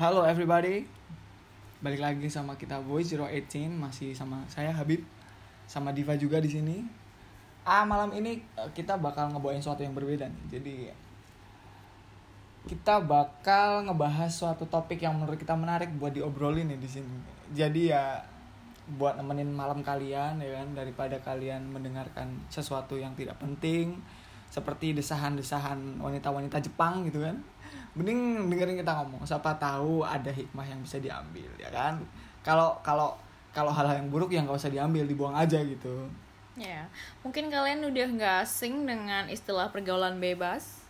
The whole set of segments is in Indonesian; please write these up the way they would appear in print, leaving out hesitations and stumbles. Halo everybody, balik lagi sama kita Voice 018, masih sama saya Habib, sama Diva juga di sini. Malam ini kita bakal ngebawain sesuatu yang berbeda nih. Jadi kita bakal ngebahas suatu topik yang menurut kita menarik buat diobrolin nih di sini. Jadi ya buat nemenin malam kalian ya kan, daripada kalian mendengarkan sesuatu yang tidak penting seperti desahan-desahan wanita-wanita Jepang gitu kan. Mending dengerin kita ngomong, siapa tahu ada hikmah yang bisa diambil ya kan. Kalau hal-hal yang buruk ya nggak usah diambil, dibuang aja gitu. Ya, mungkin kalian udah nggak asing dengan istilah pergaulan bebas.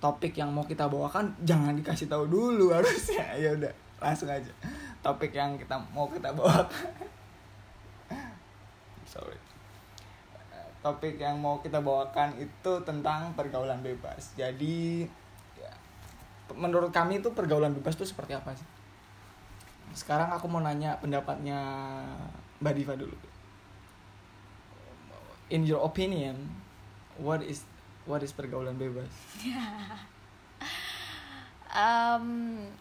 Topik yang mau kita bawakan jangan dikasih tahu dulu harusnya. Ya udah, langsung aja. Topik yang kita bawakan. Sorry. Topik yang mau kita bawakan itu tentang pergaulan bebas. Jadi ya, menurut kami itu pergaulan bebas itu seperti apa sih? Sekarang aku mau nanya pendapatnya Mbak Diva dulu. In your opinion, what is pergaulan bebas?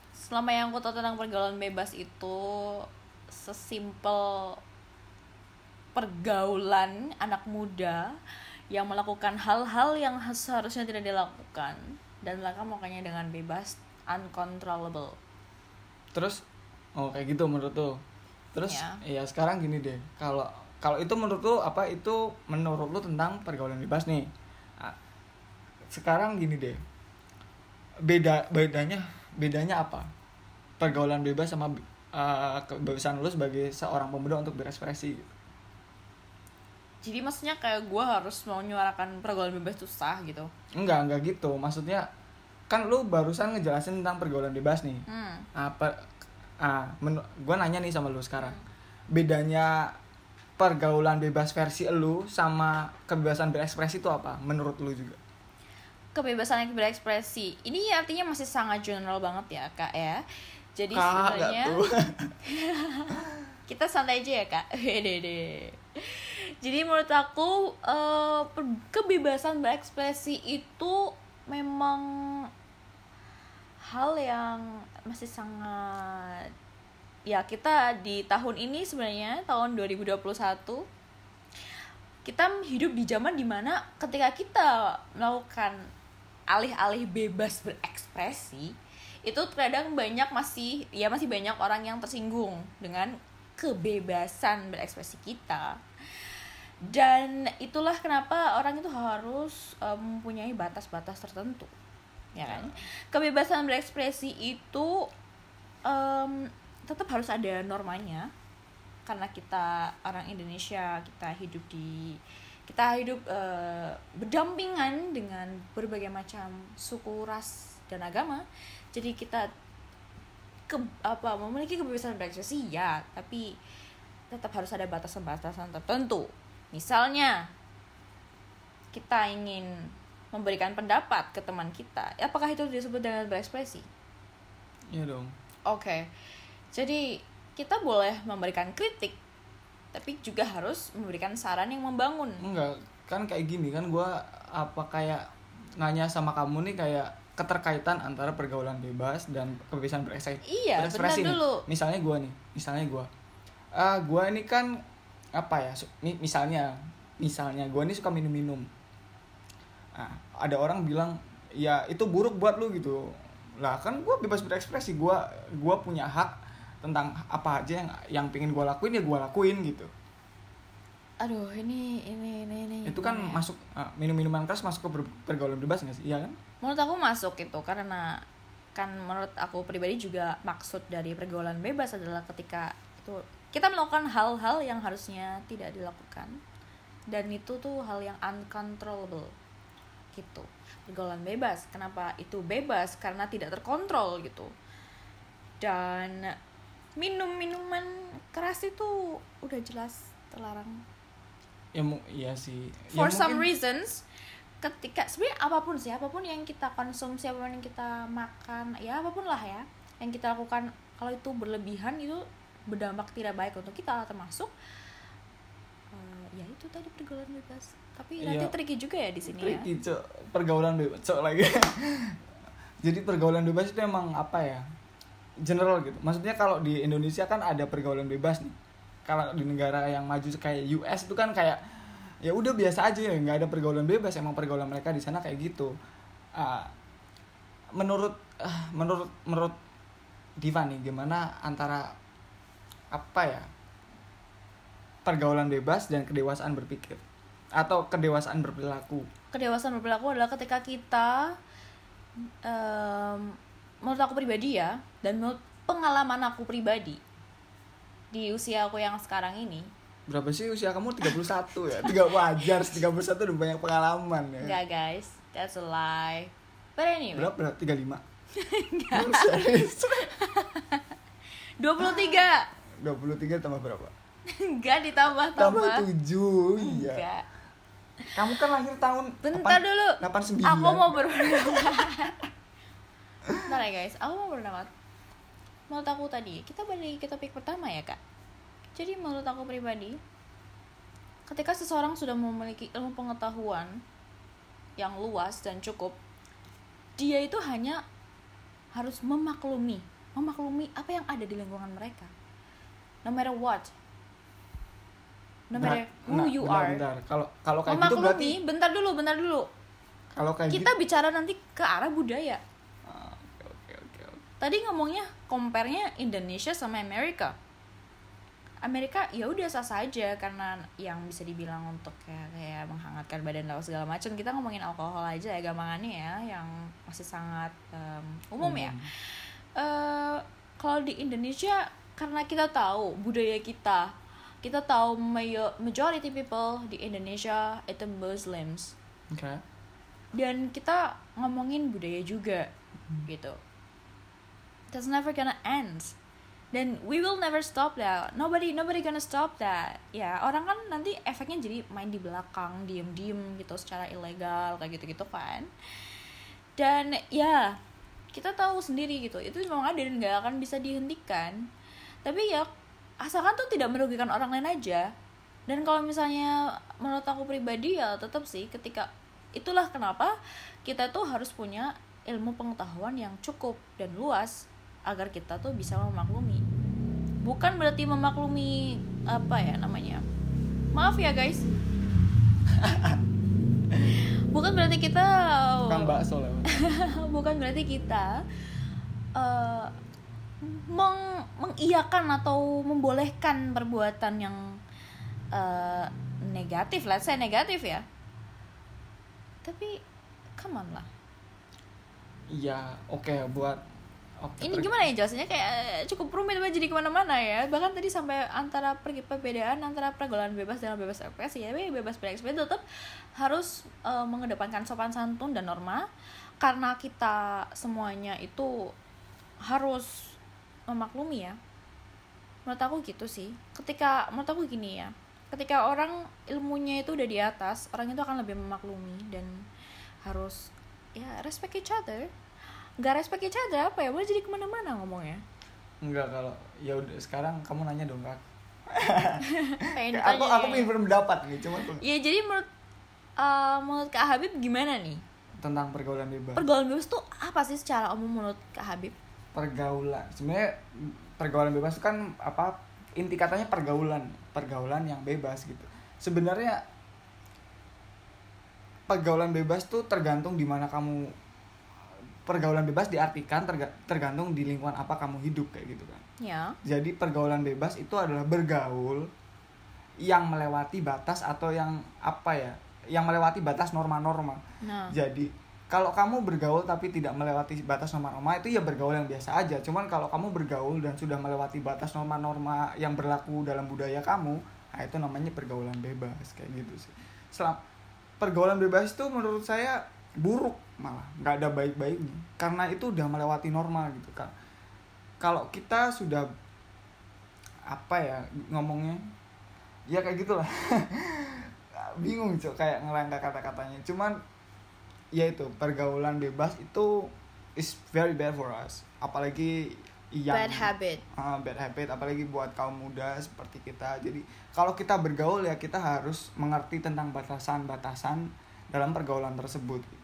Selama yang aku tahu tentang pergaulan bebas itu sesimpel pergaulan anak muda yang melakukan hal-hal yang seharusnya tidak dilakukan dan melakukannya dengan bebas, uncontrollable. Terus kayak gitu menurut tuh. Terus ya sekarang gini deh, kalau itu menurut tuh apa itu menurut lu tentang pergaulan bebas nih. Sekarang gini deh. Bedanya apa? Pergaulan bebas sama kebebasan lu sebagai seorang pemuda untuk berekspresi gitu. Jadi maksudnya kayak gue harus mau menyuarakan pergaulan bebas itu sah gitu? Enggak gitu. Maksudnya kan lu barusan ngejelasin tentang pergaulan bebas nih. Gue nanya nih sama lu sekarang. Bedanya pergaulan bebas versi lu sama kebebasan berekspresi itu apa? Menurut lu juga? Kebebasan yang berekspresi. Ini artinya masih sangat general banget ya Kak ya. Jadi sebenarnya kita santai aja ya Kak. Jadi menurut aku kebebasan berekspresi itu memang hal yang masih sangat, ya kita di tahun ini sebenarnya tahun 2021 kita hidup di zaman dimana ketika kita melakukan alih-alih bebas berekspresi itu kadang masih banyak orang yang tersinggung dengan kebebasan berekspresi kita. Dan itulah kenapa orang itu harus mempunyai batas-batas tertentu, ya kan? Kebebasan berekspresi itu tetap harus ada normanya, karena kita orang Indonesia, kita hidup berdampingan dengan berbagai macam suku, ras, dan agama. Jadi kita memiliki kebebasan berekspresi ya, tapi tetap harus ada batasan-batasan tertentu. Misalnya, kita ingin memberikan pendapat ke teman kita, apakah itu disebut dengan berekspresi? Iya dong. Oke. Jadi, kita boleh memberikan kritik, tapi juga harus memberikan saran yang membangun. Enggak, kan kayak gini kan, gue kayak nanya sama kamu nih kayak keterkaitan antara pergaulan bebas dan kebebasan berekspresi. Iya, benar dulu. Misalnya gue. Gue ini kan misalnya gue ini suka minum-minum. Ada orang bilang ya itu buruk buat lu gitu. Lah kan gue bebas berekspresi, gue punya hak tentang apa aja yang pengen gue lakuin ya gue lakuin gitu. Aduh, ini. Itu kan masuk minum-minuman keras masuk ke pergaulan bebas nggak sih? Iya kan? Menurut aku masuk itu karena kan menurut aku pribadi juga maksud dari pergaulan bebas adalah ketika itu kita melakukan hal-hal yang harusnya tidak dilakukan. Dan itu tuh hal yang uncontrollable. Gitu. Pergaulan bebas. Kenapa itu bebas? Karena tidak terkontrol gitu. Dan minum-minuman keras itu udah jelas terlarang. Iya sih. For some reasons. Ketika sebenarnya apapun yang kita konsumsi, apapun yang kita makan, ya apapun lah ya. Yang kita lakukan kalau itu berlebihan itu berdampak tidak baik untuk kita, termasuk ya itu tadi pergaulan bebas. Tapi nanti tricky juga ya di sini ya. Tricky, pergaulan bebas lagi. Jadi pergaulan bebas itu emang apa ya, general gitu. Maksudnya kalau di Indonesia kan ada pergaulan bebas nih. Kalau di negara yang maju kayak US itu kan kayak ya udah biasa aja ya, nggak ada pergaulan bebas, emang pergaulan mereka di sana kayak gitu. Menurut Diva nih, gimana antara apa ya, pergaulan bebas dan kedewasaan berpikir atau kedewasaan berperilaku? Kedewasaan berperilaku adalah ketika kita menurut aku pribadi ya, dan menurut pengalaman aku pribadi di usia aku yang sekarang ini. Berapa sih usia kamu? 31 ya? 3 wajar, 31 udah banyak pengalaman ya. Enggak guys, that's a lie. But anyway. Berapa? 35? Enggak. 23. 23 tambah berapa? Enggak, ditambah. Tambah 7, iya. Enggak. Kamu kan lahir tahun... Bentar 8, dulu. 89. Aku mau berpendapat. Bentar ya guys, aku mau berpendapat. Menurut aku tadi, kita balik ke topik pertama ya kak. Jadi menurut aku pribadi, ketika seseorang sudah memiliki ilmu pengetahuan yang luas dan cukup, dia itu hanya harus memaklumi apa yang ada di lingkungan mereka. No matter what, no matter who you are. Kalau kayak gitu berarti memaklumi. Bentar dulu. Kalau kayak kita gitu, bicara nanti ke arah budaya. Tadi ngomongnya compare-nya Indonesia sama Amerika ya udah sah aja, karena yang bisa dibilang untuk kayak menghangatkan badan atau segala macam. Kita ngomongin alkohol aja ya, gampangannya ya, yang masih sangat umum ya. Kalau di Indonesia, karena kita tahu budaya kita tahu majority people di Indonesia itu Muslims, okay. Dan kita ngomongin budaya juga gitu. That's never gonna end. Then we will never stop that. Nobody gonna stop that. Ya, orang kan nanti efeknya jadi main di belakang, diem-diem gitu secara ilegal kayak gitu-gitu kan. Dan ya, kita tahu sendiri gitu. Itu memang ada dan nggak akan bisa dihentikan. Tapi ya asalkan tuh tidak merugikan orang lain aja. Dan kalau misalnya menurut aku pribadi ya tetap sih, ketika itulah kenapa kita tuh harus punya ilmu pengetahuan yang cukup dan luas agar kita tuh bisa memaklumi. Bukan berarti memaklumi apa ya namanya, maaf ya guys, bukan berarti kita bukan berarti kita mengiyakan atau membolehkan perbuatan yang negatif, let's say negatif ya. Tapi come on lah. Iya, oke, buat ini gimana ya jelasannya, kayak cukup rumit banget jadi kemana-mana ya. Bahkan tadi sampai antara perbedaan antara pergaulan bebas dan bebas ekspresi ya. Bebas berekspresi tetap harus mengedepankan sopan santun dan norma, karena kita semuanya itu harus memaklumi ya. Menurut aku gitu sih. Ketika menurut aku gini ya, ketika orang ilmunya itu udah di atas, orang itu akan lebih memaklumi dan harus ya respect each other. Nggak respect each other apa ya, boleh jadi kemana-mana ngomongnya. Enggak, kalau ya udah sekarang kamu nanya dong kak. aku ingin berpendapat nih cuma tuh. Ya jadi menurut Kak Habib gimana nih tentang pergaulan bebas? Pergaulan bebas tuh apa sih secara umum menurut Kak Habib? Pergaulan sebenarnya, pergaulan bebas itu kan apa, inti katanya pergaulan yang bebas gitu. Sebenarnya pergaulan bebas tuh tergantung di mana kamu, pergaulan bebas diartikan tergantung di lingkungan apa kamu hidup kayak gitu kan. Ya. Jadi pergaulan bebas itu adalah bergaul yang melewati batas atau yang apa ya, yang melewati batas norma-norma. Nah. Jadi kalau kamu bergaul tapi tidak melewati batas norma-norma itu ya bergaul yang biasa aja. Cuman kalau kamu bergaul dan sudah melewati batas norma-norma yang berlaku dalam budaya kamu, nah itu namanya pergaulan bebas kayak gitu sih. Pergaulan bebas itu menurut saya buruk, malah nggak ada baik-baiknya, karena itu udah melewati norma gitu kan. Kalau kita sudah apa ya ngomongnya ya kayak gitulah, bingung cok kayak ngelangka kata-katanya. Cuman ya itu pergaulan bebas itu is very bad for us, apalagi yang bad habit apalagi buat kaum muda seperti kita. Jadi kalau kita bergaul ya kita harus mengerti tentang batasan-batasan dalam pergaulan tersebut gitu.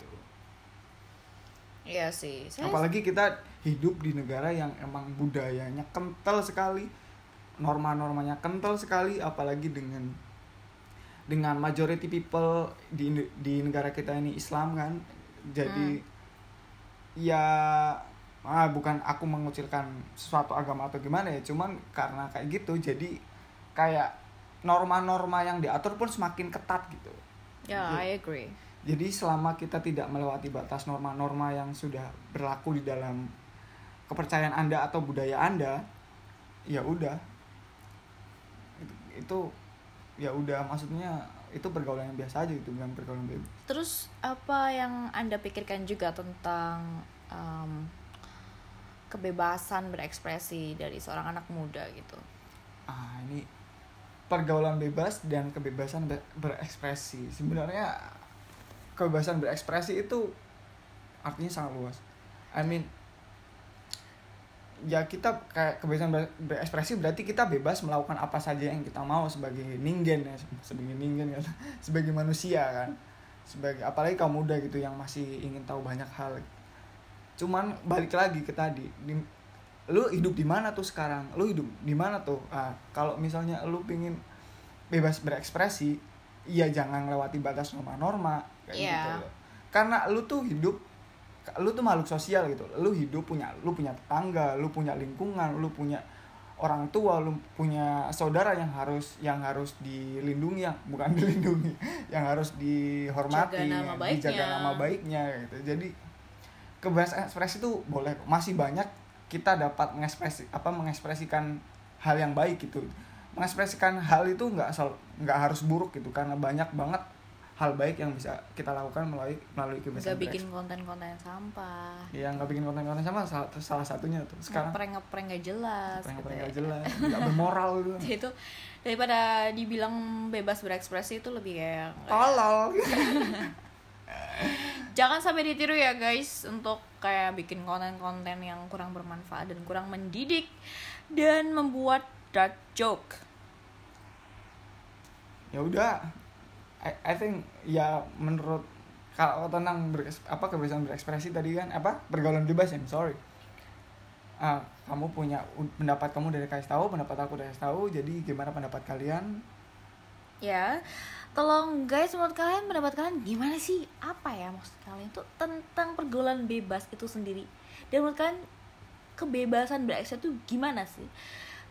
Iya sih. Apalagi kita hidup di negara yang emang budayanya kental sekali, norma-normanya kental sekali, apalagi dengan majority people di negara kita ini Islam kan. Jadi ya bukan aku mengucilkan suatu agama atau gimana ya, cuman karena kayak gitu jadi kayak norma-norma yang diatur pun semakin ketat gitu. Ya, I agree. Jadi selama kita tidak melewati batas norma-norma yang sudah berlaku di dalam kepercayaan Anda atau budaya Anda, ya udah. Itu ya udah, maksudnya itu pergaulan yang biasa aja gitu, bukan pergaulan bebas. Terus apa yang Anda pikirkan juga tentang kebebasan berekspresi dari seorang anak muda gitu? Ini pergaulan bebas dan kebebasan berekspresi. Sebenarnya kebebasan berekspresi itu artinya sangat luas. I mean, ya kita kayak kebebasan berekspresi berarti kita bebas melakukan apa saja yang kita mau sebagai ningen ya, sebagai manusia kan, sebagai apalagi kaum muda gitu yang masih ingin tahu banyak hal. Cuman balik lagi ke tadi, lu hidup di mana tuh sekarang? Lu hidup di mana tuh? Kalau misalnya lu pingin bebas berekspresi, iya jangan lewati batas norma-norma kayak gitu loh. Karena lu tuh makhluk sosial gitu. Lu punya tetangga, lu punya lingkungan, lu punya orang tua, lu punya saudara yang harus dilindungi, yang harus dihormati, dijaga nama baiknya gitu. Jadi kebebasan ekspresi itu boleh, masih banyak kita dapat mengekspresikan hal yang baik gitu. Mengekspresikan hal itu nggak harus buruk gitu, karena banyak banget hal baik yang bisa kita lakukan melalui kebebasan berekspresi. Nggak bikin konten-konten sampah. Iya, nggak bikin konten-konten sampah salah satunya tuh. Sekarang ngeprank nggak jelas. Nggak bermoral gitu. Itu daripada dibilang bebas berekspresi itu lebih kayak tolol. Jangan sampai ditiru ya guys, untuk kayak bikin konten-konten yang kurang bermanfaat dan kurang mendidik dan membuat dark joke. Ya udah, I think ya menurut kalau tentang kebebasan berekspresi tadi kan pergaulan bebas ya, kamu punya pendapat kamu dari kasih tahu, pendapat aku dari kasih tahu, jadi gimana pendapat kalian? Ya, tolong guys, menurut kalian pendapat kalian gimana sih? Apa ya maksud kalian tuh tentang pergaulan bebas itu sendiri? Dan menurut kalian kebebasan berekspresi itu gimana sih?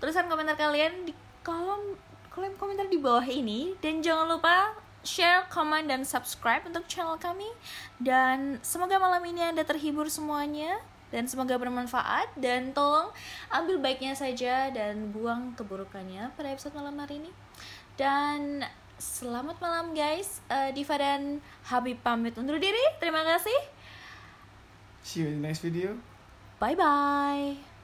Tulisan komentar kalian di kolom komentar di bawah ini. Dan jangan lupa share, comment, dan subscribe untuk channel kami. Dan semoga malam ini Anda terhibur semuanya. Dan semoga bermanfaat. Dan tolong ambil baiknya saja dan buang keburukannya pada episode malam hari ini. Dan selamat malam guys. Diva dan Habib pamit undur diri. Terima kasih. See you in the next video. Bye-bye.